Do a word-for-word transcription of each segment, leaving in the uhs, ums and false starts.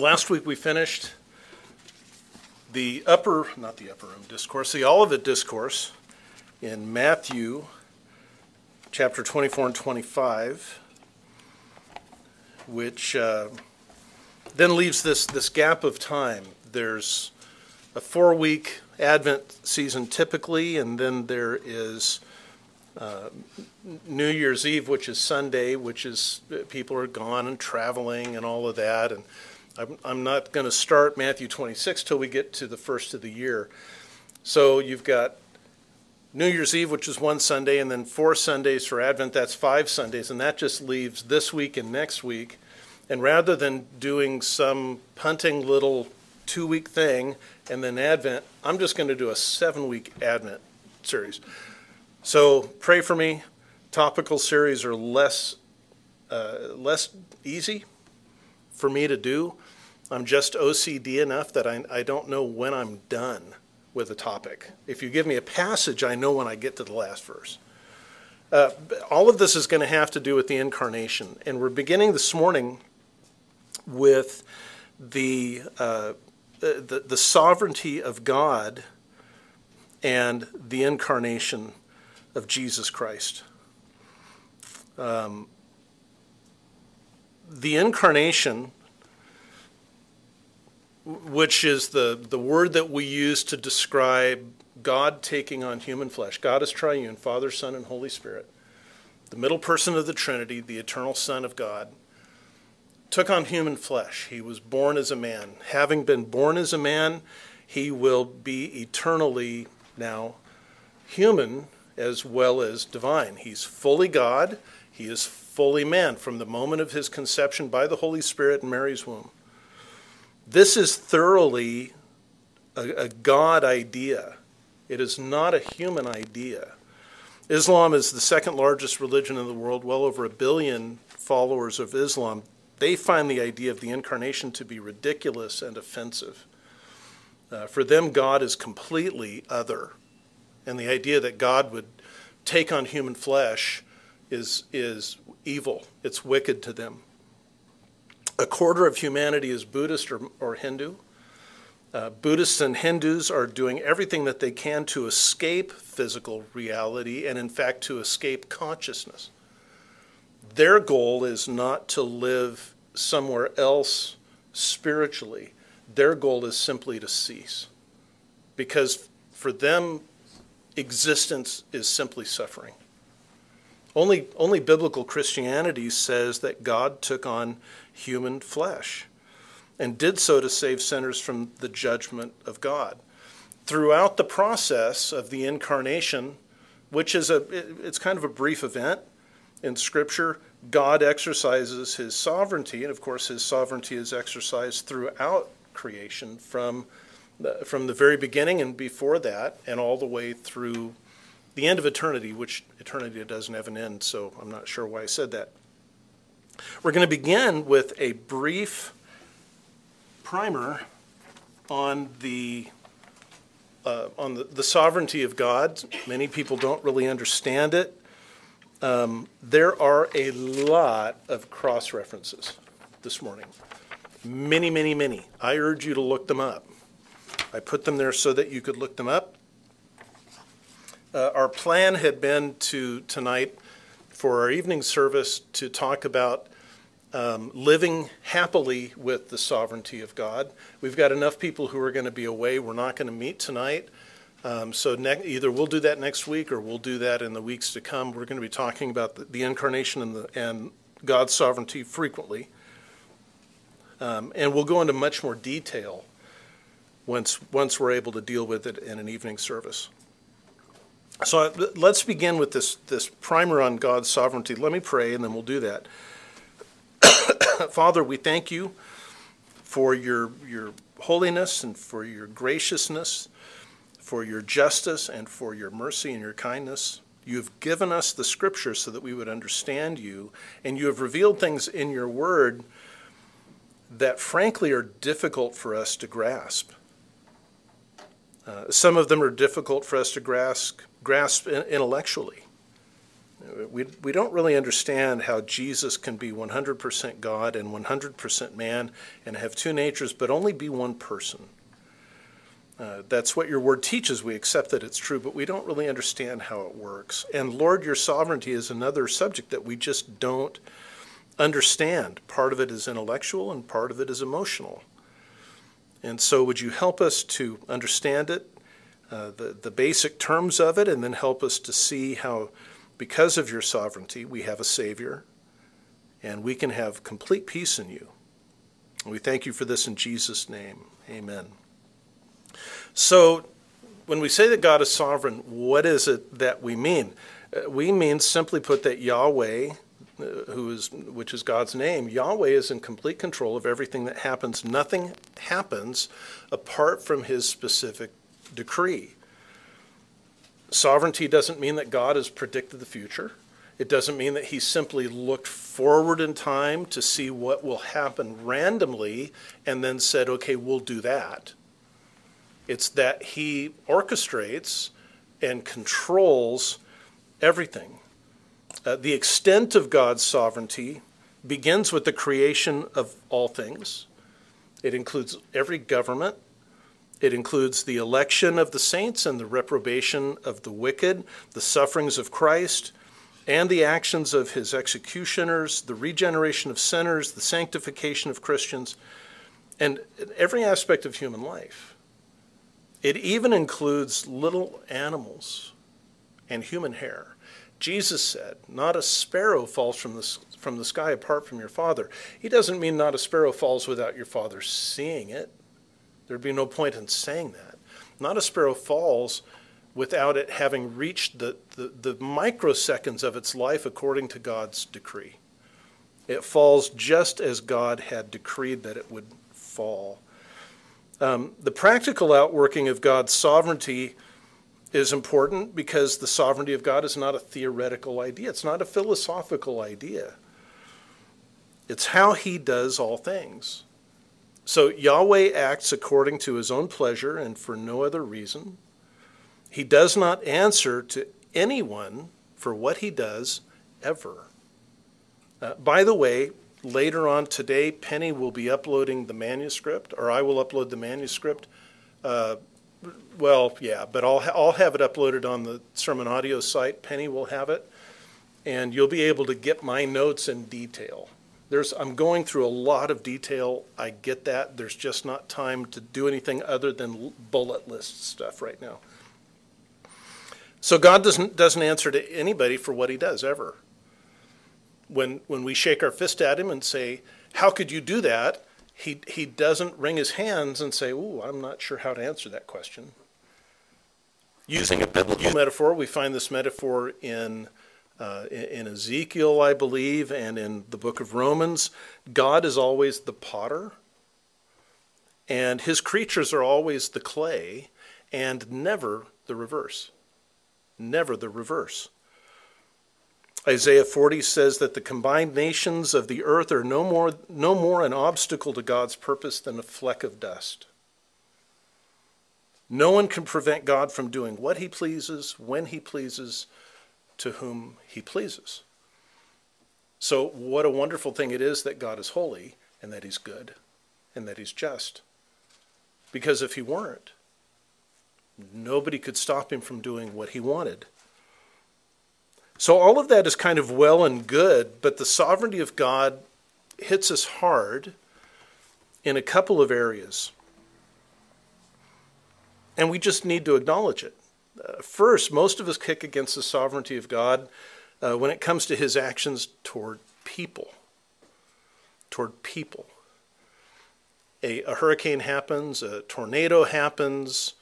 Last week we finished the upper, not the upper room discourse, the Olivet discourse in Matthew chapter twenty-four and twenty-five, which uh, then leaves this, this gap of time. There's a four-week Advent season typically, and then there is uh, New Year's Eve, which is Sunday, which is people are gone and traveling and all of that. And I'm, I'm not going to start Matthew twenty-six till we get to the first of the year. So you've got New Year's Eve, which is one Sunday, and then four Sundays for Advent. That's five Sundays, and that just leaves this week and next week. And rather than doing some punting little two-week thing and then Advent, I'm just going to do a seven-week Advent series. So pray for me. Topical series are less uh, less easy for me to do. I'm just O C D enough that I, I don't know when I'm done with a topic. If you give me a passage, I know when I get to the last verse. Uh, all of this is going to have to do with the Incarnation. And we're beginning this morning with the uh, the, the sovereignty of God and the Incarnation of Jesus Christ. Um, the Incarnation, which is the, the word that we use to describe God taking on human flesh. God is triune, Father, Son, and Holy Spirit. The middle person of the Trinity, the eternal Son of God, took on human flesh. He was born as a man. Having been born as a man, he will be eternally now human as well as divine. He's fully God. He is fully man from the moment of his conception by the Holy Spirit in Mary's womb. This is thoroughly a, a God idea. It is not a human idea. Islam is the second largest religion in the world, well over a billion followers of Islam. They find the idea of the Incarnation to be ridiculous and offensive. Uh, for them, God is completely other. And the idea that God would take on human flesh is, is evil. It's wicked to them. A quarter of humanity is Buddhist or, or Hindu. Uh, Buddhists and Hindus are doing everything that they can to escape physical reality and, in fact, to escape consciousness. Their goal is not to live somewhere else spiritually. Their goal is simply to cease. Because for them, existence is simply suffering. Only, only biblical Christianity says that God took on human flesh and did so to save sinners from the judgment of God. Throughout the process of the Incarnation, which is a, it's kind of a brief event in Scripture, God exercises his sovereignty, and of course his sovereignty is exercised throughout creation from the, from the very beginning and before that and all the way through the end of eternity, which eternity doesn't have an end, so I'm not sure why I said that. We're going to begin with a brief primer on the uh, on the, the sovereignty of God. Many people don't really understand it. Um, there are a lot of cross references this morning. Many, many, many. I urge you to look them up. I put them there so that you could look them up. Uh, our plan had been to tonight for our evening service to talk about um, living happily with the sovereignty of God. We've got enough people who are going to be away. We're not going to meet tonight. Um, so ne- either we'll do that next week or we'll do that in the weeks to come. We're going to be talking about the, the Incarnation and, the, and God's sovereignty frequently. Um, and we'll go into much more detail once once we're able to deal with it in an evening service. So let's begin with this, this primer on God's sovereignty. Let me pray, and then we'll do that. Father, we thank you for your, your holiness and for your graciousness, for your justice, and for your mercy and your kindness. You have given us the Scripture so that we would understand you, and you have revealed things in your word that, frankly, are difficult for us to grasp. Uh, some of them are difficult for us to grasp, grasp intellectually. We, we don't really understand how Jesus can be one hundred percent God and one hundred percent man and have two natures, but only be one person. Uh, that's what your word teaches. We accept that it's true, but we don't really understand how it works. And Lord, your sovereignty is another subject that we just don't understand. Part of it is intellectual and part of it is emotional. And so would you help us to understand it, uh, the, the basic terms of it, and then help us to see how, because of your sovereignty, we have a Savior and we can have complete peace in you. We thank you for this in Jesus' name. Amen. So when we say that God is sovereign, what is it that we mean? We mean, simply put, that Yahweh, who is, which is God's name, Yahweh is in complete control of everything that happens. Nothing happens apart from his specific decree. Sovereignty doesn't mean that God has predicted the future. It doesn't mean that he simply looked forward in time to see what will happen randomly and then said, okay, we'll do that. It's that he orchestrates and controls everything. Uh, the extent of God's sovereignty begins with the creation of all things. It includes every government. It includes the election of the saints and the reprobation of the wicked, the sufferings of Christ, and the actions of his executioners, the regeneration of sinners, the sanctification of Christians, and every aspect of human life. It even includes little animals and human hair. Jesus said, not a sparrow falls from the, from the sky apart from your Father. He doesn't mean not a sparrow falls without your Father seeing it. There'd be no point in saying that. Not a sparrow falls without it having reached the, the, the microseconds of its life according to God's decree. It falls just as God had decreed that it would fall. Um, the practical outworking of God's sovereignty is important because the sovereignty of God is not a theoretical idea. It's not a philosophical idea. It's how he does all things. So Yahweh acts according to his own pleasure and for no other reason. He does not answer to anyone for what he does ever. Uh, by the way, later on today, Penny will be uploading the manuscript, or I will upload the manuscript. Uh, well, yeah, but I'll, ha- I'll have it uploaded on the Sermon Audio site. Penny will have it, and you'll be able to get my notes in detail. There's, I'm going through a lot of detail. I get that. There's just not time to do anything other than bullet list stuff right now. So God doesn't, doesn't answer to anybody for what he does ever. When when we shake our fist at him and say, how could you do that? He he doesn't wring his hands and say, ooh, I'm not sure how to answer that question. Using a biblical metaphor, we find this metaphor in, uh, in Ezekiel, I believe, and in the book of Romans. God is always the potter, and his creatures are always the clay, and never the reverse. Never the reverse. Isaiah forty says that the combined nations of the earth are no more, no more an obstacle to God's purpose than a fleck of dust. No one can prevent God from doing what he pleases, when he pleases, to whom he pleases. So what a wonderful thing it is that God is holy and that he's good and that he's just. Because if he weren't, nobody could stop him from doing what he wanted. So all of that is kind of well and good, but the sovereignty of God hits us hard in a couple of areas. And we just need to acknowledge it. Uh, first, most of us kick against the sovereignty of God uh, when it comes to his actions toward people. Toward people. A, a hurricane happens, a tornado happens,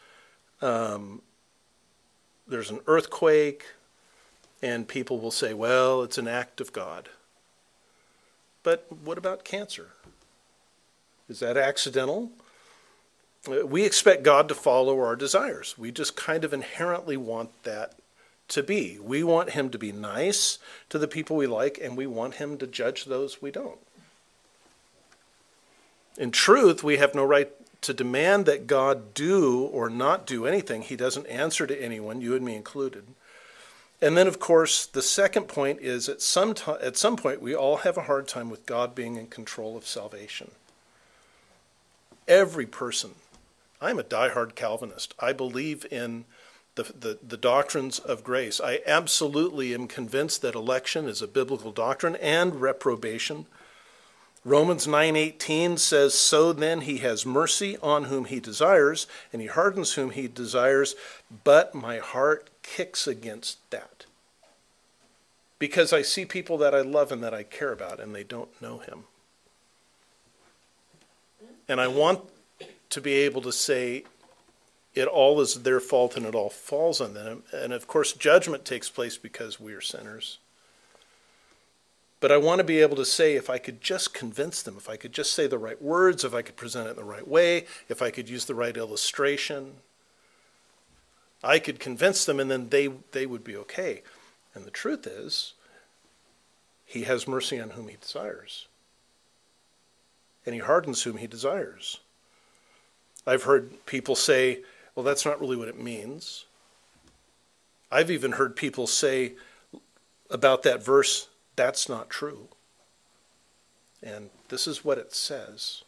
um, there's an earthquake, and people will say, well, it's an act of God. But what about cancer? Is that accidental? We expect God to follow our desires. We just kind of inherently want that to be. We want him to be nice to the people we like, and we want him to judge those we don't. In truth, we have no right to demand that God do or not do anything. He doesn't answer to anyone, you and me included. And then, of course, the second point is at some t- at some point we all have a hard time with God being in control of salvation. Every person. I'm a diehard Calvinist. I believe in the, the, the doctrines of grace. I absolutely am convinced that election is a biblical doctrine and reprobation. Romans nine eighteen says, "So then he has mercy on whom he desires, and he hardens whom he desires, but my heart kicks against that." Because I see people that I love and that I care about, and they don't know him. And I want to be able to say, it all is their fault and it all falls on them. And of course, judgment takes place because we are sinners. But I want to be able to say, if I could just convince them, if I could just say the right words, if I could present it the right way, if I could use the right illustration, I could convince them and then they, they would be okay. And the truth is, he has mercy on whom he desires. And he hardens whom he desires. I've heard people say, well, that's not really what it means. I've even heard people say about that verse, that's not true. And this is what it says.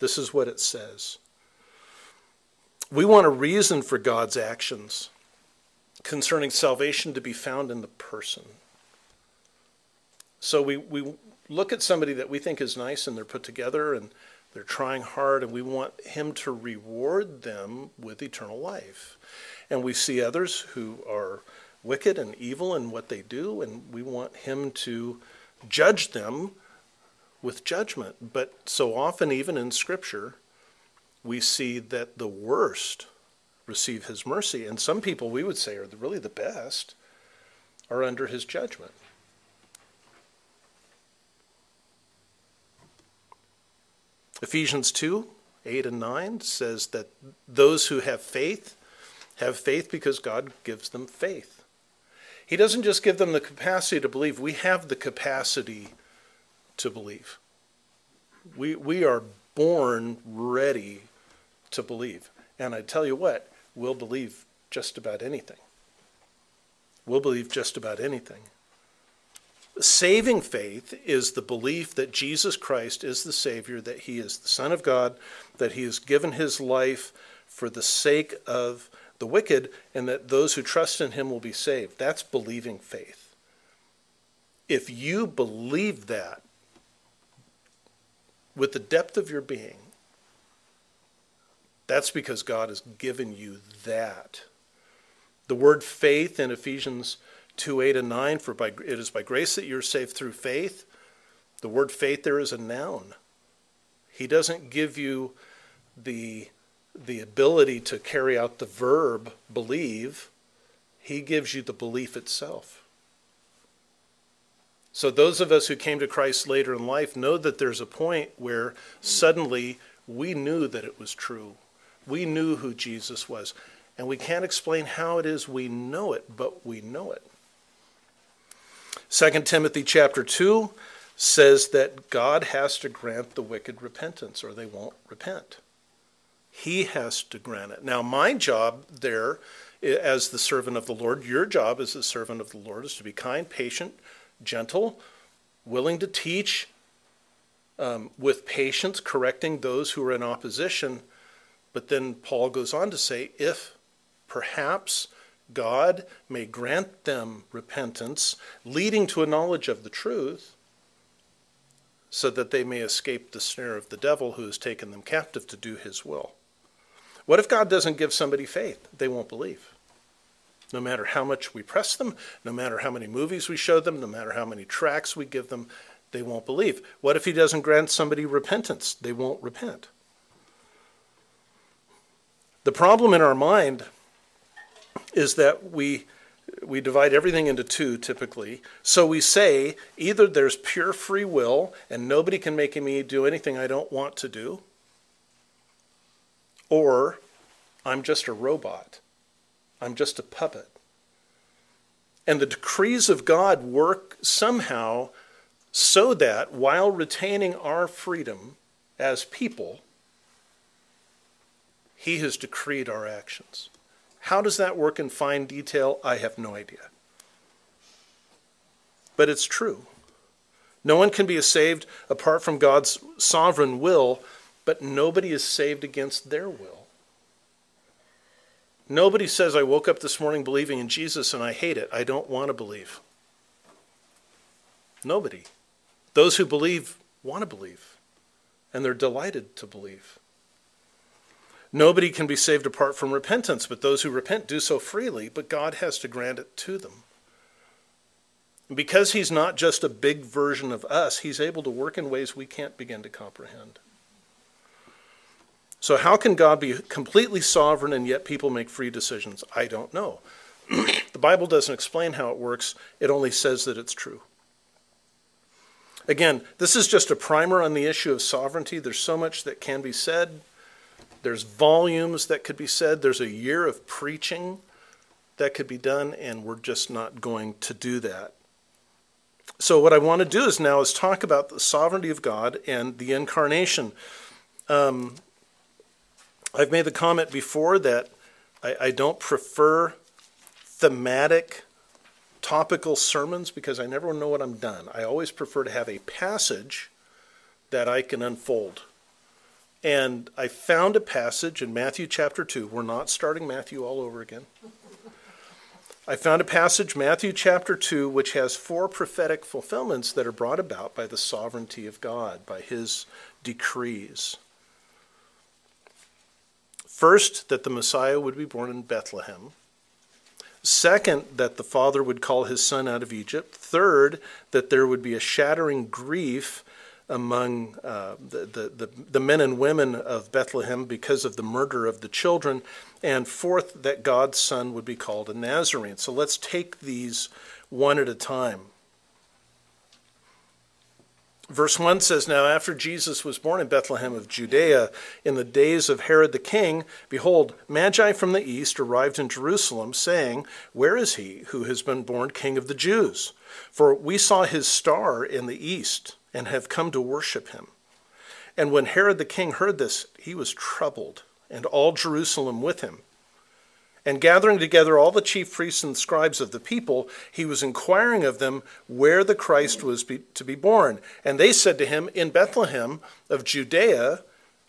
This is what it says. We want a reason for God's actions concerning salvation to be found in the person. So we, we look at somebody that we think is nice and they're put together and they're trying hard, and we want him to reward them with eternal life. And we see others who are wicked and evil in what they do, and we want him to judge them with judgment. But so often, even in Scripture, we see that the worst receive his mercy. And some people we would say are really the best are under his judgment. Ephesians two, eight and nine says that those who have faith have faith because God gives them faith. He doesn't just give them the capacity to believe. We have the capacity to believe. We, we are born ready to believe. And I tell you what, we'll believe just about anything. We'll believe just about anything. Saving faith is the belief that Jesus Christ is the Savior, that he is the Son of God, that he has given his life for the sake of the wicked, and that those who trust in him will be saved. That's believing faith. If you believe that with the depth of your being, that's because God has given you that. The word faith in Ephesians two, eight, and nine, for by, it is by grace that you're saved through faith. The word faith there is a noun. He doesn't give you the, the ability to carry out the verb believe. He gives you the belief itself. So those of us who came to Christ later in life know that there's a point where suddenly we knew that it was true. We knew who Jesus was. And we can't explain how it is we know it, but we know it. Second Timothy chapter two says that God has to grant the wicked repentance or they won't repent. He has to grant it. Now, my job there as the servant of the Lord, your job as the servant of the Lord is to be kind, patient, gentle, willing to teach, um, with patience, correcting those who are in opposition. But then Paul goes on to say, if perhaps God may grant them repentance, leading to a knowledge of the truth, so that they may escape the snare of the devil who has taken them captive to do his will. What if God doesn't give somebody faith? They won't believe. No matter how much we press them, no matter how many movies we show them, no matter how many tracts we give them, they won't believe. What if he doesn't grant somebody repentance? They won't repent. The problem in our mind is that we we divide everything into two, typically. So we say, either there's pure free will and nobody can make me do anything I don't want to do, or I'm just a robot. I'm just a puppet. And the decrees of God work somehow so that while retaining our freedom as people, he has decreed our actions. How does that work in fine detail? I have no idea. but it's true. No one can be saved apart from God's sovereign will, but nobody is saved against their will. Nobody says, I woke up this morning believing in Jesus and I hate it. I don't want to believe. Nobody. Those who believe want to believe, and they're delighted to believe. Nobody can be saved apart from repentance, but those who repent do so freely, but God has to grant it to them. Because he's not just a big version of us, he's able to work in ways we can't begin to comprehend. So how can God be completely sovereign and yet people make free decisions? I don't know. The Bible doesn't explain how it works. It only says that it's true. Again, this is just a primer on the issue of sovereignty. There's so much that can be said. There's volumes that could be said. There's a year of preaching that could be done, and we're just not going to do that. So what I want to do is now is talk about the sovereignty of God and the incarnation. Um, I've made the comment before that I, I don't prefer thematic, topical sermons because I never know what I'm done. I always prefer to have a passage that I can unfold. And I found a passage in Matthew chapter two. We're not starting Matthew all over again. I found a passage, Matthew chapter two, which has four prophetic fulfillments that are brought about by the sovereignty of God, by his decrees. First, that the Messiah would be born in Bethlehem. Second, that the father would call his son out of Egypt. Third, that there would be a shattering grief among uh, the, the, the, the men and women of Bethlehem because of the murder of the children, and fourth, that God's son would be called a Nazarene. So let's take these one at a time. Verse one says, Now after Jesus was born in Bethlehem of Judea, in the days of Herod the king, behold, Magi from the east arrived in Jerusalem, saying, Where is he who has been born king of the Jews? For we saw his star in the east, and have come to worship him. And when Herod the king heard this, he was troubled, and all Jerusalem with him. And gathering together all the chief priests and scribes of the people, he was inquiring of them where the Christ was be, to be born. And they said to him, In Bethlehem of Judea,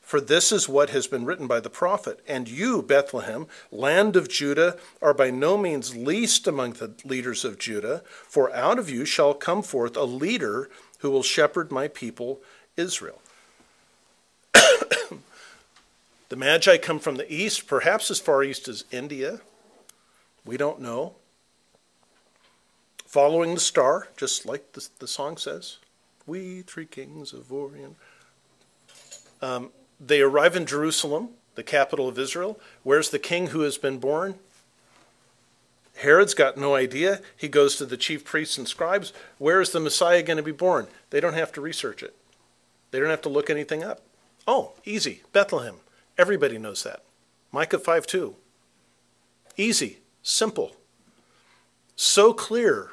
for this is what has been written by the prophet. And you, Bethlehem, land of Judah, are by no means least among the leaders of Judah, for out of you shall come forth a leader who will shepherd my people Israel. The Magi come from the east, perhaps as far east as India. We don't know. Following the star, just like the, the song says, We three kings of Orient. Um, they arrive in Jerusalem, the capital of Israel. Where's the king who has been born? Herod's got no idea. He goes to the chief priests and scribes. Where is the Messiah going to be born? They don't have to research it. They don't have to look anything up. Oh, easy. Bethlehem. Everybody knows that. Micah five two. Easy. Simple. So clear.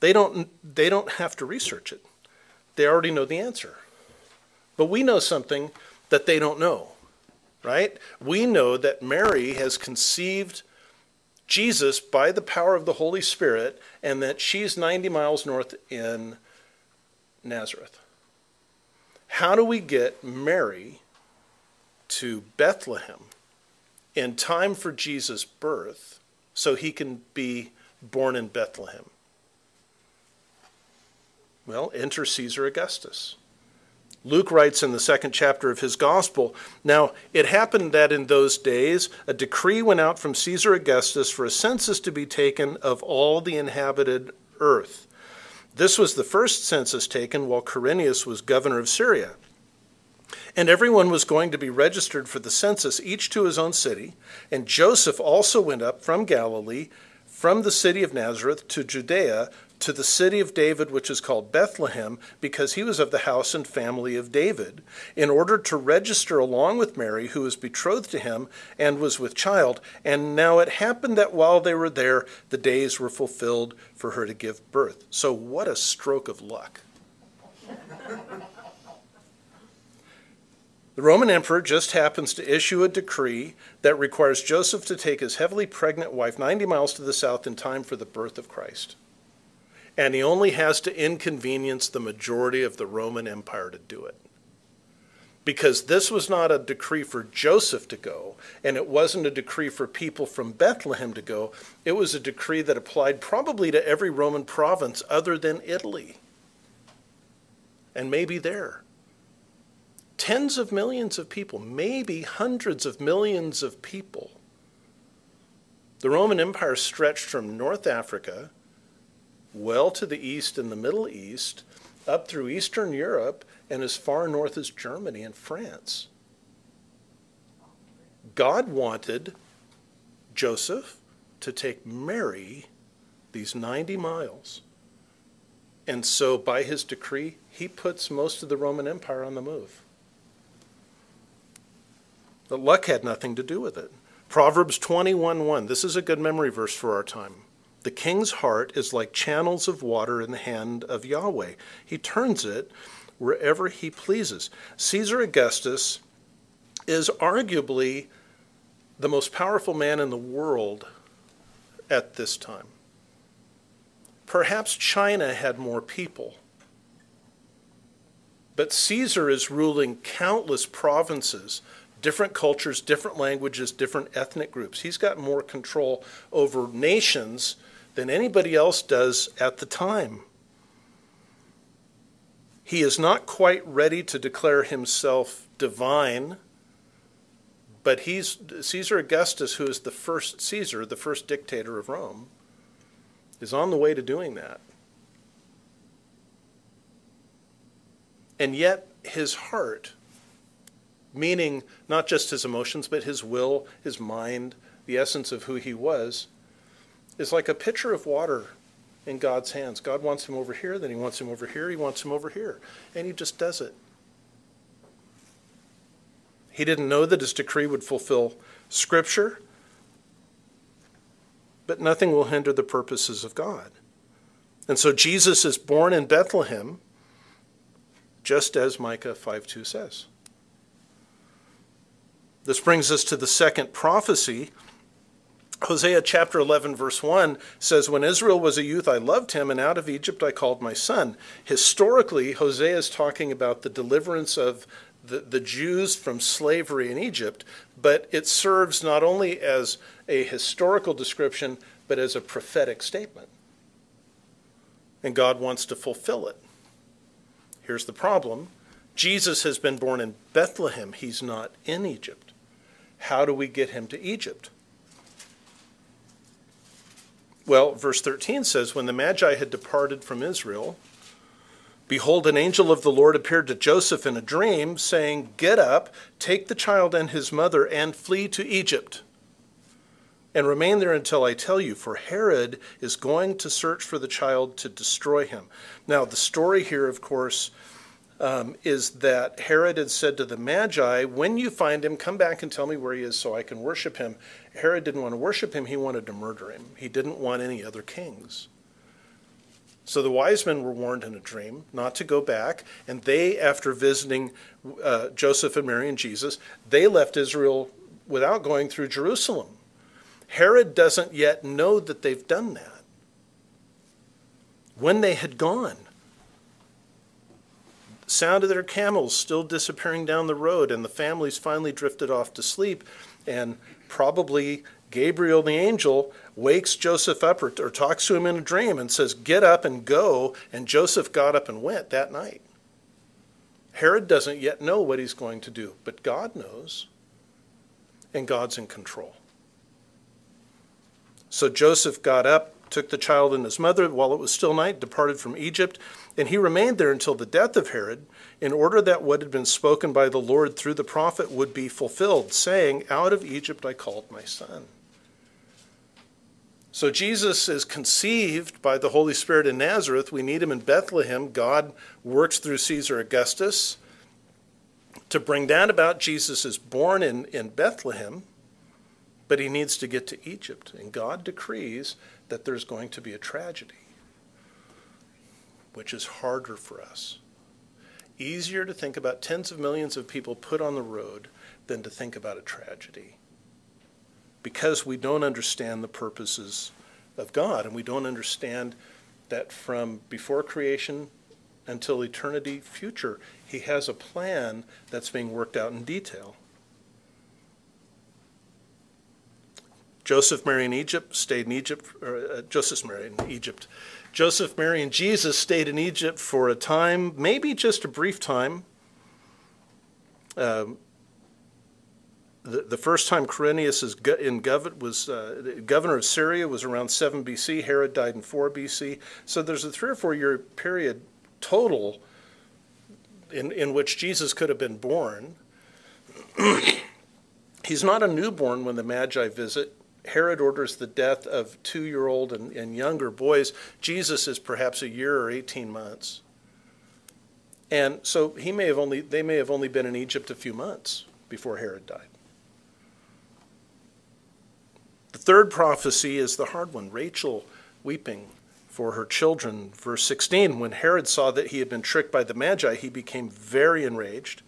They don't, they don't have to research it. They already know the answer. But we know something that they don't know. Right? We know that Mary has conceived Jesus by the power of the Holy Spirit and that she's ninety miles north in Nazareth. How do we get Mary to Bethlehem in time for Jesus' birth so he can be born in Bethlehem? Well, enter Caesar Augustus. Luke writes in the second chapter of his gospel, Now it happened that in those days a decree went out from Caesar Augustus for a census to be taken of all the inhabited earth. This was the first census taken while Quirinius was governor of Syria. And everyone was going to be registered for the census, each to his own city. And Joseph also went up from Galilee, from the city of Nazareth to Judea, to the city of David, which is called Bethlehem, because he was of the house and family of David, in order to register along with Mary, who was betrothed to him and was with child. And now it happened that while they were there, the days were fulfilled for her to give birth. So what a stroke of luck. The Roman emperor just happens to issue a decree that requires Joseph to take his heavily pregnant wife ninety miles to the south in time for the birth of Christ. And he only has to inconvenience the majority of the Roman Empire to do it. Because this was not a decree for Joseph to go, and it wasn't a decree for people from Bethlehem to go. It was a decree that applied probably to every Roman province other than Italy. And maybe there. Tens of millions of people, maybe hundreds of millions of people. The Roman Empire stretched from North Africa, well to the east and the Middle East, up through Eastern Europe, and as far north as Germany and France. God wanted Joseph to take Mary these ninety miles. And so by his decree, he puts most of the Roman Empire on the move. But luck had nothing to do with it. Proverbs twenty-one one, this is a good memory verse for our time. The king's heart is like channels of water in the hand of Yahweh. He turns it wherever he pleases. Caesar Augustus is arguably the most powerful man in the world at this time. Perhaps China had more people, but Caesar is ruling countless provinces, different cultures, different languages, different ethnic groups. He's got more control over nations than anybody else does at the time. He is not quite ready to declare himself divine, but he's Caesar Augustus, who is the first Caesar, the first dictator of Rome, is on the way to doing that. And yet his heart, meaning not just his emotions, but his will, his mind, the essence of who he was, is like a pitcher of water in God's hands. God wants him over here, then he wants him over here, he wants him over here. And he just does it. He didn't know that his decree would fulfill Scripture, but nothing will hinder the purposes of God. And so Jesus is born in Bethlehem, just as Micah five two says. This brings us to the second prophecy. Hosea chapter eleven verse one says, "When Israel was a youth, I loved him, and out of Egypt I called my son." Historically, Hosea is talking about the deliverance of the, the Jews from slavery in Egypt, but it serves not only as a historical description, but as a prophetic statement. And God wants to fulfill it. Here's the problem. Jesus has been born in Bethlehem. He's not in Egypt. How do we get him to Egypt? Well, verse thirteen says, "When the Magi had departed from Israel, behold, an angel of the Lord appeared to Joseph in a dream, saying, 'Get up, take the child and his mother, and flee to Egypt, and remain there until I tell you, for Herod is going to search for the child to destroy him.'" Now, the story here, of course, Um, is that Herod had said to the Magi, "When you find him, come back and tell me where he is so I can worship him." Herod didn't want to worship him. He wanted to murder him. He didn't want any other kings. So the wise men were warned in a dream not to go back, and they, after visiting uh, Joseph and Mary and Jesus, they left Israel without going through Jerusalem. Herod doesn't yet know that they've done that. When they had gone, sound of their camels still disappearing down the road, and the families finally drifted off to sleep, and probably Gabriel the angel wakes Joseph up or, or talks to him in a dream and says, "Get up and go," and Joseph got up and went that night. Herod doesn't yet know what he's going to do, but God knows, and God's in control. So Joseph got up, took the child and his mother while it was still night, departed from Egypt, and he remained there until the death of Herod, in order that what had been spoken by the Lord through the prophet would be fulfilled, saying, "Out of Egypt I called my son." So Jesus is conceived by the Holy Spirit in Nazareth. We need him in Bethlehem. God works through Caesar Augustus to bring that about. Jesus is born in, in Bethlehem, but he needs to get to Egypt. And God decrees that there's going to be a tragedy, which is harder for us. easier to think about tens of millions of people put on the road than to think about a tragedy, because we don't understand the purposes of God, and we don't understand that from before creation until eternity future, he has a plan that's being worked out in detail. Joseph, Mary, and Egypt stayed in Egypt. Or, uh, Joseph, Mary, in Egypt. Joseph, Mary, and Jesus stayed in Egypt for a time, maybe just a brief time. Um, the, the first time Quirinius is go in gov was uh, the governor of Syria was around seven B C Herod died in four B C So there's a three or four year period total in in which Jesus could have been born. He's not a newborn when the Magi visit. Herod orders the death of two-year-old and, and younger boys. Jesus is perhaps a year or eighteen months. And so he may have only, they may have only been in Egypt a few months before Herod died. The third prophecy is the hard one, Rachel weeping for her children. Verse sixteen, when Herod saw that he had been tricked by the Magi, he became very enraged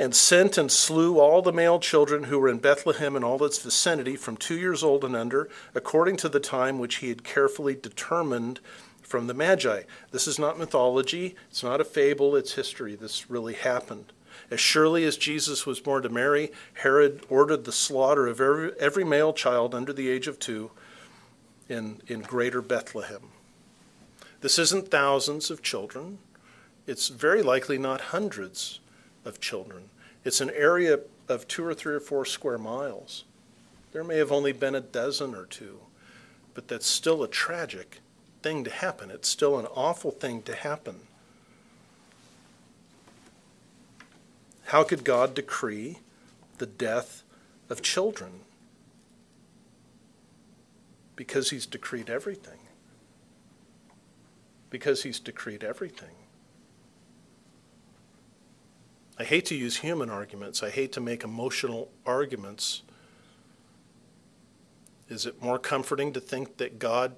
and sent and slew all the male children who were in Bethlehem and all its vicinity from two years old and under, according to the time which he had carefully determined from the Magi. This is not mythology, it's not a fable, it's history. This really happened. As surely as Jesus was born to Mary, Herod ordered the slaughter of every, every male child under the age of two in, in greater Bethlehem. This isn't thousands of children. It's very likely not hundreds of children. It's an area of two or three or four square miles. There may have only been a dozen or two, but that's still a tragic thing to happen. It's still an awful thing to happen. How could God decree the death of children? Because he's decreed everything. Because he's decreed everything. I hate to use human arguments. I hate to make emotional arguments. Is it more comforting to think that God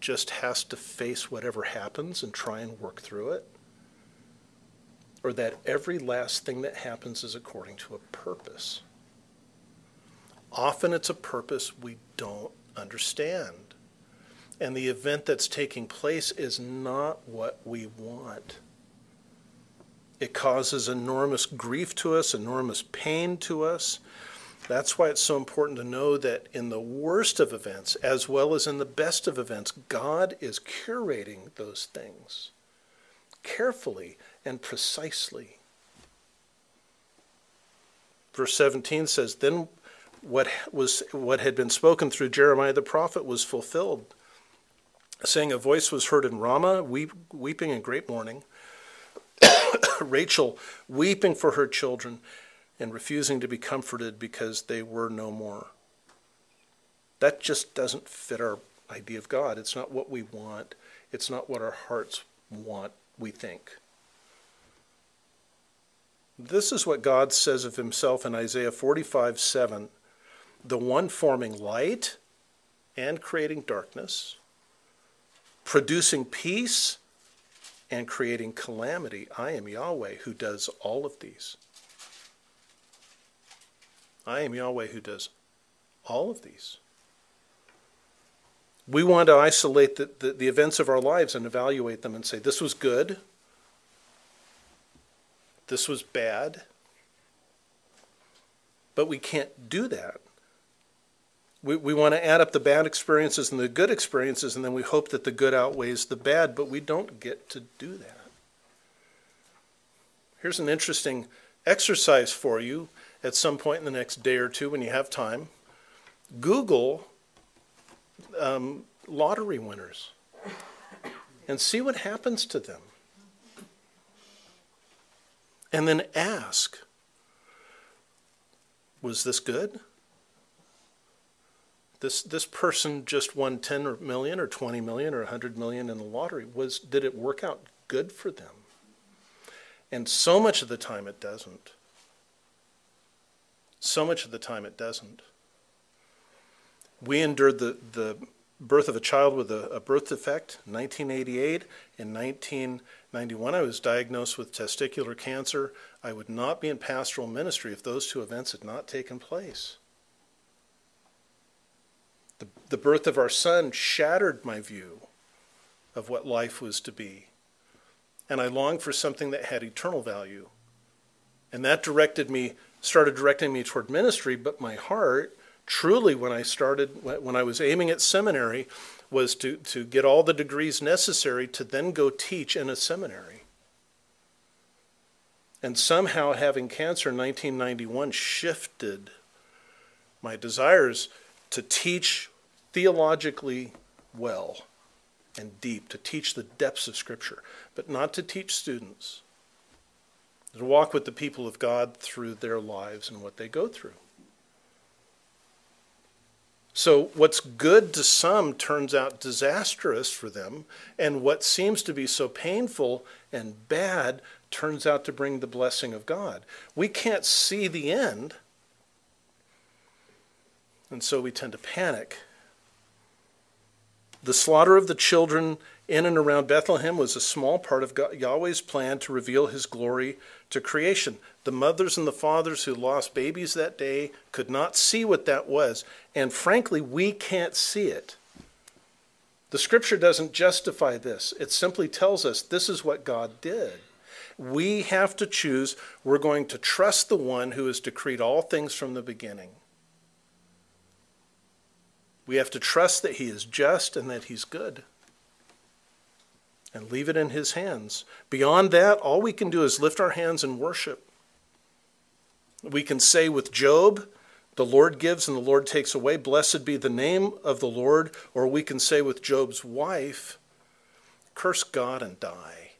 just has to face whatever happens and try and work through it? Or that every last thing that happens is according to a purpose? Often it's a purpose we don't understand. And the event that's taking place is not what we want. It causes enormous grief to us, enormous pain to us. That's why it's so important to know that in the worst of events, as well as in the best of events, God is curating those things carefully and precisely. Verse seventeen says, then what was what had been spoken through Jeremiah the prophet was fulfilled, saying, a voice was heard in Ramah, weep, weeping in great mourning, Rachel weeping for her children and refusing to be comforted because they were no more. That just doesn't fit our idea of God. It's not what we want. It's not what our hearts want, we think. This is what God says of himself in Isaiah forty-five seven, the one forming light and creating darkness, producing peace and creating calamity. I am Yahweh who does all of these. I am Yahweh who does all of these. We want to isolate the, the, the events of our lives and evaluate them and say, this was good, this was bad. But we can't do that. We, we want to add up the bad experiences and the good experiences, and then we hope that the good outweighs the bad, but we don't get to do that. Here's an interesting exercise for you at some point in the next day or two when you have time. Google um, lottery winners and see what happens to them. And then ask, was this good? This, this person just won ten million or twenty million or one hundred million in the lottery. Was, did it work out good for them? And so much of the time it doesn't. So much of the time it doesn't. We endured the, the birth of a child with a, a birth defect, nineteen eighty-eight. In nineteen ninety-one, I was diagnosed with testicular cancer. I would not be in pastoral ministry if those two events had not taken place. The, the birth of our son shattered my view of what life was to be. And I longed for something that had eternal value. And that directed me, started directing me toward ministry, but my heart, truly, when I started, when I was aiming at seminary, was to, to get all the degrees necessary to then go teach in a seminary. And somehow having cancer in nineteen ninety-one shifted my desires to teach theologically well and deep, to teach the depths of Scripture, but not to teach students, to walk with the people of God through their lives and what they go through. So what's good to some turns out disastrous for them, and what seems to be so painful and bad turns out to bring the blessing of God. We can't see the end, and so we tend to panic. The slaughter of the children in and around Bethlehem was a small part of God, Yahweh's plan to reveal his glory to creation. The mothers and the fathers who lost babies that day could not see what that was. And frankly, we can't see it. The Scripture doesn't justify this. It simply tells us this is what God did. We have to choose. We're going to trust the one who has decreed all things from the beginning. We have to trust that he is just and that he's good, and leave it in his hands. Beyond that, all we can do is lift our hands and worship. We can say with Job, the Lord gives and the Lord takes away, blessed be the name of the Lord. Or we can say with Job's wife, curse God and die.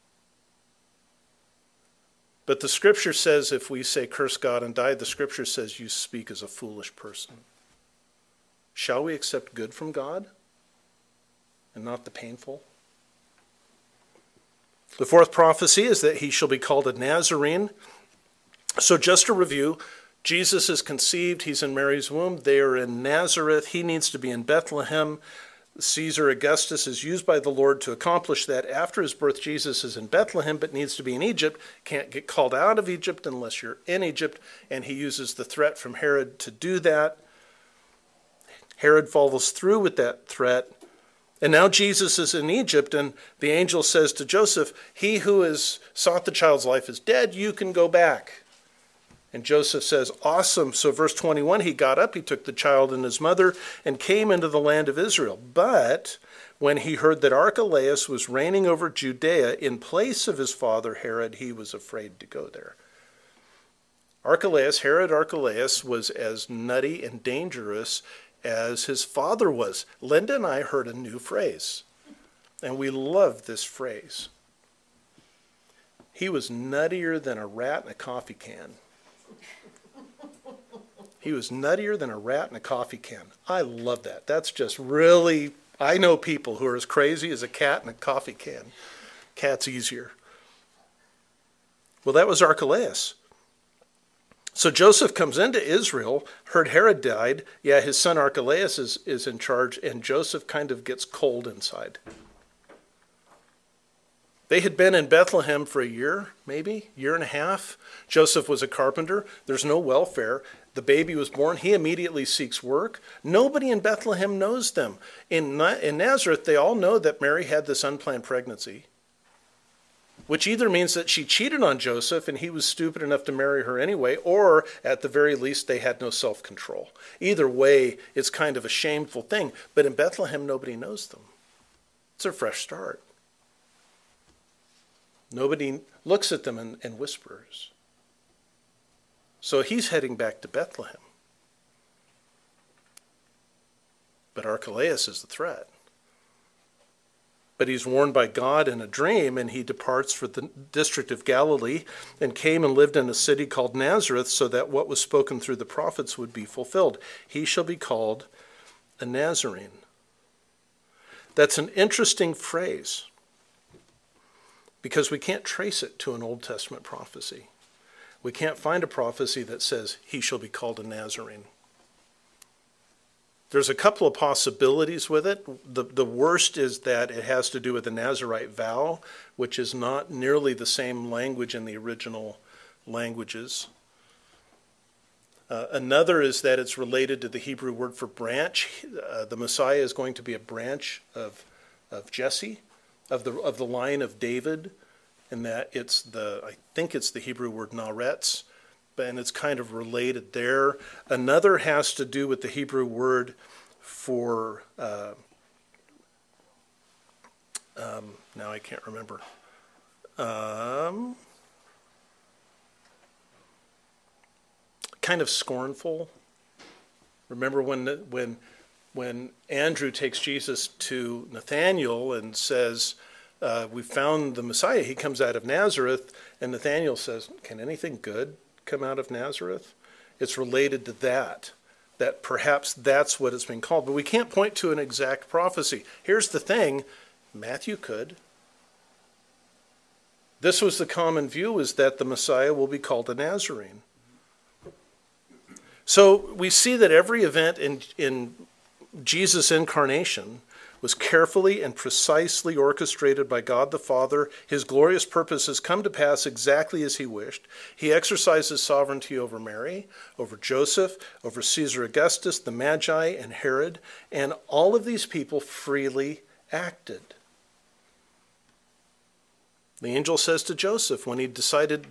But the Scripture says if we say curse God and die, the Scripture says you speak as a foolish person. Shall we accept good from God and not the painful? The fourth prophecy is that he shall be called a Nazarene. So just to review, Jesus is conceived. He's in Mary's womb. They are in Nazareth. He needs to be in Bethlehem. Caesar Augustus is used by the Lord to accomplish that. After his birth, Jesus is in Bethlehem, but needs to be in Egypt. Can't get called out of Egypt unless you're in Egypt. And he uses the threat from Herod to do that. Herod follows through with that threat. And now Jesus is in Egypt, and the angel says to Joseph, he who has sought the child's life is dead, you can go back. And Joseph says, awesome. So verse twenty-one, he got up, he took the child and his mother, and came into the land of Israel. But when he heard that Archelaus was reigning over Judea in place of his father Herod, he was afraid to go there. Archelaus, Herod Archelaus, was as nutty and dangerous as his father was. Linda and I heard a new phrase, and we love this phrase. He was nuttier than a rat in a coffee can. He was nuttier than a rat in a coffee can. I love that. That's just really, I know people who are as crazy as a cat in a coffee can. Cat's easier. Well, that was Archelaus. So Joseph comes into Israel, heard Herod died. Yeah, his son Archelaus is, is in charge, and Joseph kind of gets cold inside. They had been in Bethlehem for a year, maybe, year and a half. Joseph was a carpenter. There's no welfare. The baby was born. He immediately seeks work. Nobody in Bethlehem knows them. In, in Nazareth, they all know that Mary had this unplanned pregnancy, which either means that she cheated on Joseph and he was stupid enough to marry her anyway, or at the very least they had no self-control. Either way, it's kind of a shameful thing. But in Bethlehem, nobody knows them. It's a fresh start. Nobody looks at them and, and whispers. So he's heading back to Bethlehem. But Archelaus is the threat. But he's warned by God in a dream, and he departs for the district of Galilee and came and lived in a city called Nazareth, so that what was spoken through the prophets would be fulfilled. He shall be called a Nazarene. That's an interesting phrase because we can't trace it to an Old Testament prophecy. We can't find a prophecy that says he shall be called a Nazarene. There's a couple of possibilities with it. The, the worst is that it has to do with the Nazarite vow, which is not nearly the same language in the original languages. Uh, another is that it's related to the Hebrew word for branch. Uh, the Messiah is going to be a branch of, of Jesse, of the, of the line of David, and that it's the, I think it's the Hebrew word naretz, and it's kind of related there. Another has to do with the Hebrew word for, uh, um, now I can't remember. Um, kind of scornful. Remember when when when Andrew takes Jesus to Nathanael and says, uh, we found the Messiah, he comes out of Nazareth, and Nathanael says, can anything good come out of Nazareth? It's related to that, that perhaps that's what it's been called. But we can't point to an exact prophecy. Here's the thing, Matthew could. This was the common view, is that the Messiah will be called a Nazarene. So we see that every event in, in Jesus' incarnation was carefully and precisely orchestrated by God the Father. His glorious purposes come to pass exactly as he wished. He exercises sovereignty over Mary, over Joseph, over Caesar Augustus, the Magi, and Herod, and all of these people freely acted. The angel says to Joseph when he decided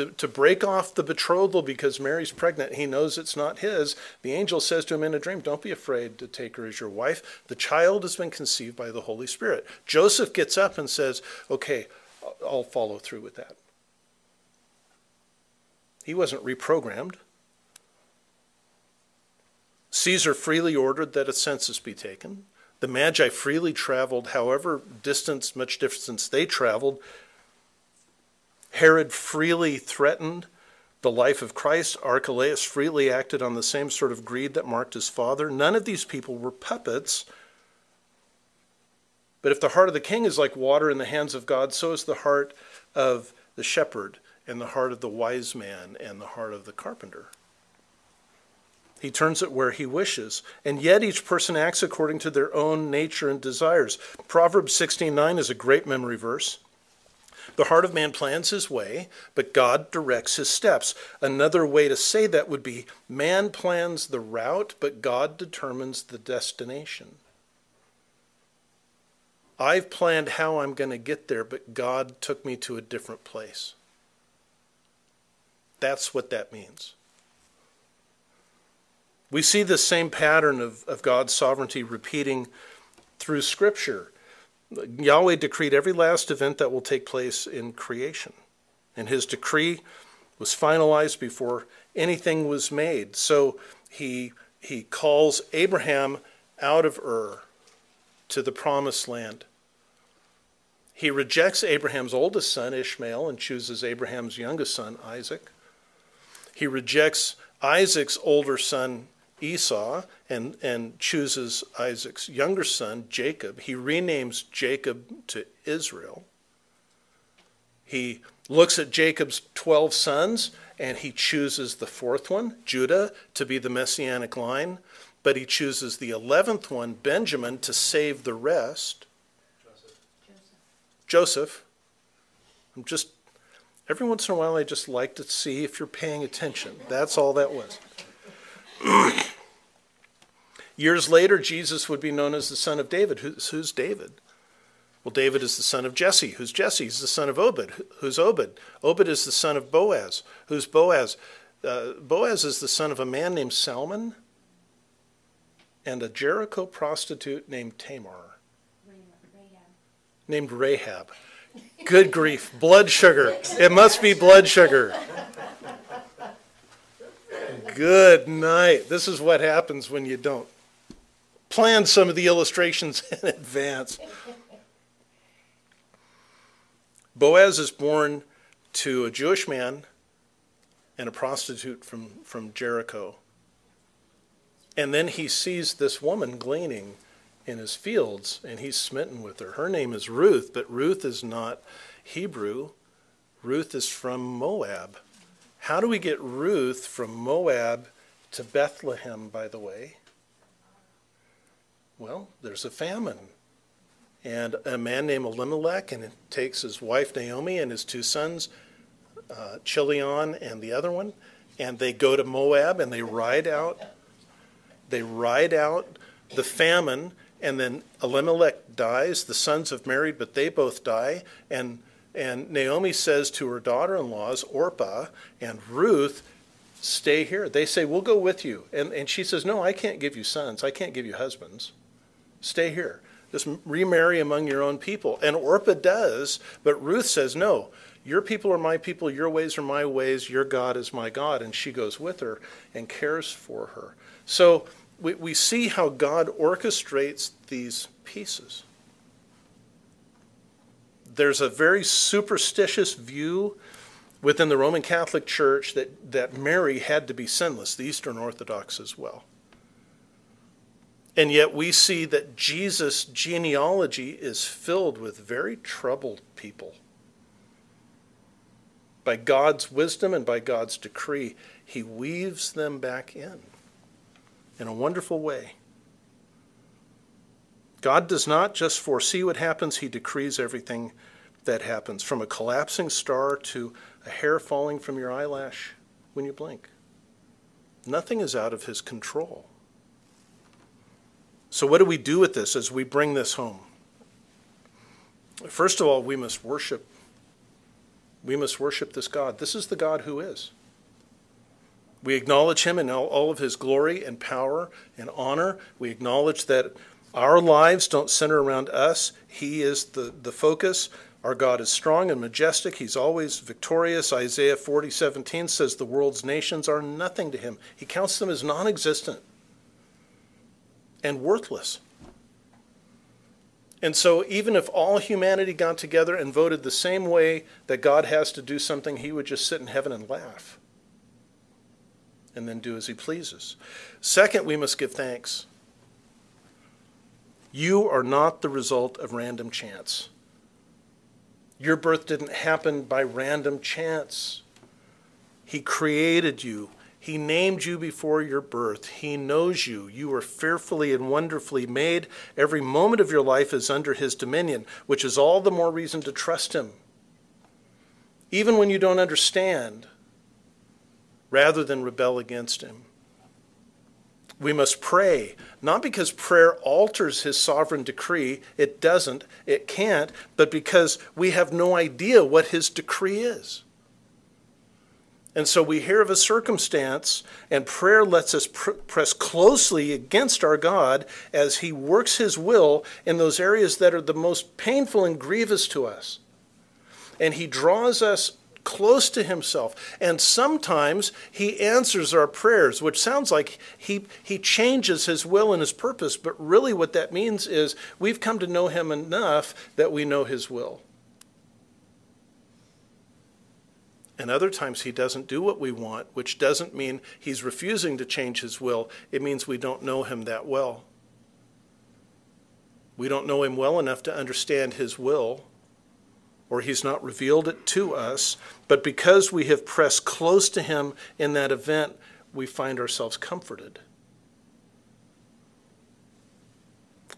To, to break off the betrothal because Mary's pregnant, he knows it's not his. The angel says to him in a dream, don't be afraid to take her as your wife. The child has been conceived by the Holy Spirit. Joseph gets up and says, okay, I'll follow through with that. He wasn't reprogrammed. Caesar freely ordered that a census be taken. The Magi freely traveled, however distance, much distance they traveled. Herod freely threatened the life of Christ. Archelaus freely acted on the same sort of greed that marked his father. None of these people were puppets. But if the heart of the king is like water in the hands of God, so is the heart of the shepherd and the heart of the wise man and the heart of the carpenter. He turns it where he wishes. And yet each person acts according to their own nature and desires. Proverbs sixteen nine is a great memory verse. The heart of man plans his way, but God directs his steps. Another way to say that would be, man plans the route, but God determines the destination. I've planned how I'm going to get there, but God took me to a different place. That's what that means. We see this same pattern of, of God's sovereignty repeating through Scripture. Yahweh decreed every last event that will take place in creation. And his decree was finalized before anything was made. So he, he calls Abraham out of Ur to the promised land. He rejects Abraham's oldest son, Ishmael, and chooses Abraham's youngest son, Isaac. He rejects Isaac's older son, Esau, and, and chooses Isaac's younger son, Jacob. He renames Jacob to Israel. He looks at Jacob's twelve sons, and he chooses the fourth one, Judah, to be the messianic line, but he chooses the eleventh one, Benjamin, to save the rest. Joseph. Joseph. Joseph. I'm just, every once in a while I just like to see if you're paying attention. That's all that was. Years later, Jesus would be known as the son of David. Who's, who's David? Well, David is the son of Jesse. Who's Jesse? He's the son of Obed. Who's Obed? Obed is the son of Boaz. Who's Boaz? Uh, Boaz is the son of a man named Salmon and a Jericho prostitute named Tamar. Rahab. Named Rahab. Good grief. Blood sugar. It must be blood sugar. Good night. This is what happens when you don't plan some of the illustrations in advance. Boaz is born to a Jewish man and a prostitute from, from Jericho. And then he sees this woman gleaning in his fields, and he's smitten with her. Her name is Ruth, but Ruth is not Hebrew. Ruth is from Moab. How do we get Ruth from Moab to Bethlehem, by the way? Well, there's a famine. And a man named Elimelech and takes his wife Naomi and his two sons, uh, Chilion and the other one, and they go to Moab and they ride out. They ride out the famine, and then Elimelech dies. The sons have married, but they both die. And and Naomi says to her daughter-in-laws, Orpah and Ruth, stay here. They say, we'll go with you. And, and she says, no, I can't give you sons. I can't give you husbands. Stay here. Just remarry among your own people. And Orpah does, but Ruth says, no, your people are my people, your ways are my ways, your God is my God. And she goes with her and cares for her. So we, we see how God orchestrates these pieces. There's a very superstitious view within the Roman Catholic Church that, that Mary had to be sinless, the Eastern Orthodox as well. And yet we see that Jesus' genealogy is filled with very troubled people. By God's wisdom and by God's decree, he weaves them back in, in a wonderful way. God does not just foresee what happens, he decrees everything that happens, from a collapsing star to a hair falling from your eyelash when you blink. Nothing is out of his control. So what do we do with this as we bring this home? First of all, we must worship. We must worship this God. This is the God who is. We acknowledge him in all of his glory and power and honor. We acknowledge that our lives don't center around us. He is the, the focus. Our God is strong and majestic. He's always victorious. Isaiah forty seventeen says the world's nations are nothing to him. He counts them as non-existent and worthless. And so even if all humanity got together and voted the same way that God has to do something, he would just sit in heaven and laugh and then do as he pleases. Second, we must give thanks. You are not the result of random chance. Your birth didn't happen by random chance. He created you. He named you before your birth. He knows you. You were fearfully and wonderfully made. Every moment of your life is under his dominion, which is all the more reason to trust him. Even when you don't understand, rather than rebel against him. We must pray, not because prayer alters his sovereign decree. It doesn't, it can't, but because we have no idea what his decree is. And so we hear of a circumstance, and prayer lets us pr- press closely against our God as he works his will in those areas that are the most painful and grievous to us. And he draws us close to himself. And sometimes he answers our prayers, which sounds like he, he changes his will and his purpose. But really what that means is we've come to know him enough that we know his will. And other times he doesn't do what we want, which doesn't mean he's refusing to change his will. It means we don't know him that well. We don't know him well enough to understand his will, or he's not revealed it to us. But because we have pressed close to him in that event, we find ourselves comforted.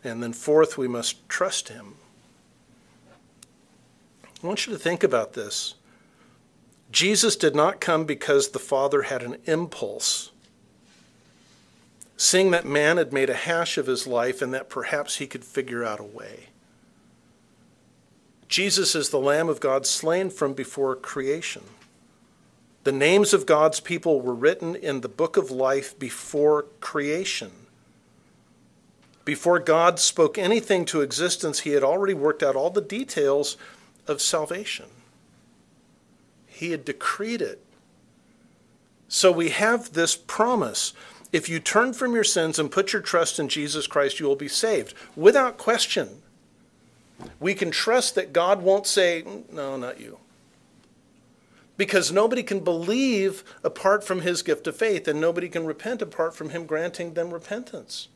And then fourth, we must trust him. I want you to think about this. Jesus did not come because the Father had an impulse. Seeing that man had made a hash of his life and that perhaps he could figure out a way. Jesus is the Lamb of God slain from before creation. The names of God's people were written in the book of life before creation. Before God spoke anything to existence, he had already worked out all the details of salvation. He had decreed it. So we have this promise. If you turn from your sins and put your trust in Jesus Christ, you will be saved. Without question, we can trust that God won't say, no, not you. Because nobody can believe apart from his gift of faith, and nobody can repent apart from him granting them repentance.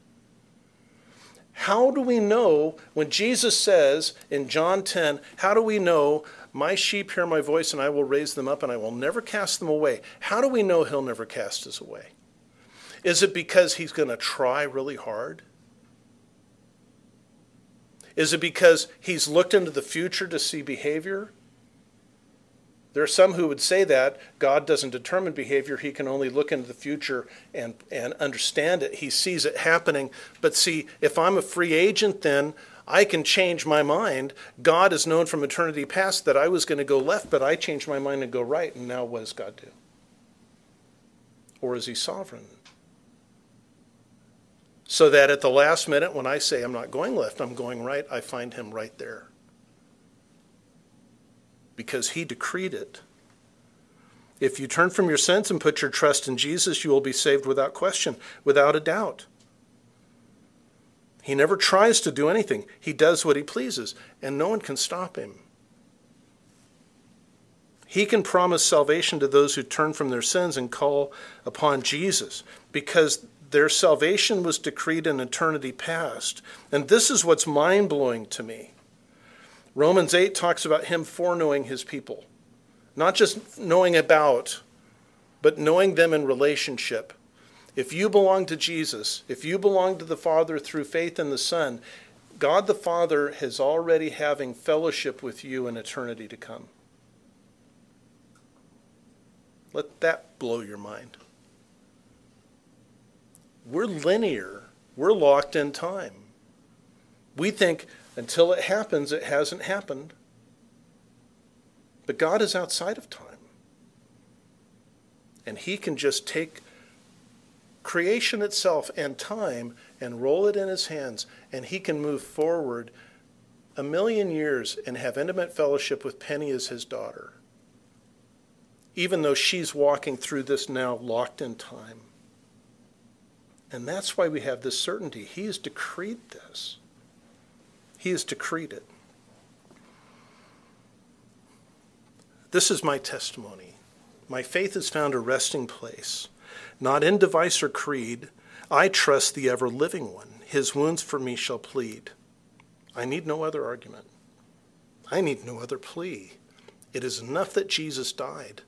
How do we know when Jesus says in John ten, how do we know my sheep hear my voice and I will raise them up and I will never cast them away? How do we know he'll never cast us away? Is it because he's going to try really hard? Is it because he's looked into the future to see behavior? There are some who would say that God doesn't determine behavior. He can only look into the future and, and understand it. He sees it happening. But see, if I'm a free agent, then I can change my mind. God has known from eternity past that I was going to go left, but I changed my mind and go right. And now what does God do? Or is he sovereign? So that at the last minute when I say I'm not going left, I'm going right, I find him right there. Because he decreed it. If you turn from your sins and put your trust in Jesus, you will be saved without question, without a doubt. He never tries to do anything. He does what he pleases, and no one can stop him. He can promise salvation to those who turn from their sins and call upon Jesus, because their salvation was decreed in eternity past. And this is what's mind-blowing to me. Romans eight talks about him foreknowing his people. Not just knowing about, but knowing them in relationship. If you belong to Jesus, if you belong to the Father through faith in the Son, God the Father is already having fellowship with you in eternity to come. Let that blow your mind. We're linear. We're locked in time. We think, until it happens, it hasn't happened. But God is outside of time. And he can just take creation itself and time and roll it in his hands, and he can move forward a million years and have intimate fellowship with Penny as his daughter, even though she's walking through this now locked in time. And that's why we have this certainty. He has decreed this. He has decreed it. This is my testimony. My faith has found a resting place. Not in device or creed, I trust the ever-living one. His wounds for me shall plead. I need no other argument. I need no other plea. It is enough that Jesus died.